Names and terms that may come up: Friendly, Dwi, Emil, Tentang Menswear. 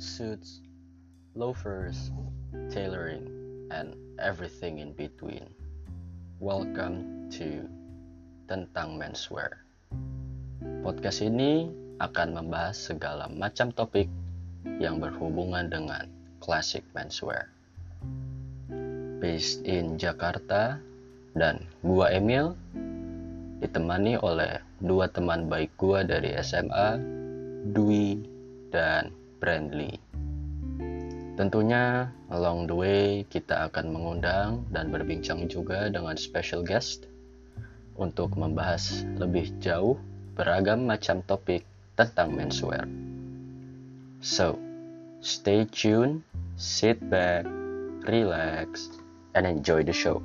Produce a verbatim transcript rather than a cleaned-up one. suits, loafers, tailoring, and everything in between. Welcome to Tentang Menswear. Podcast ini akan membahas segala macam topik yang berhubungan dengan classic menswear. Based in Jakarta, dan gua Emil ditemani oleh dua teman baik gua dari S M A, Dwi dan Friendly. Tentunya along the way kita akan mengundang dan berbincang juga dengan special guest untuk membahas lebih jauh beragam macam topik tentang menswear. So, stay tuned, sit back, relax, and enjoy the show.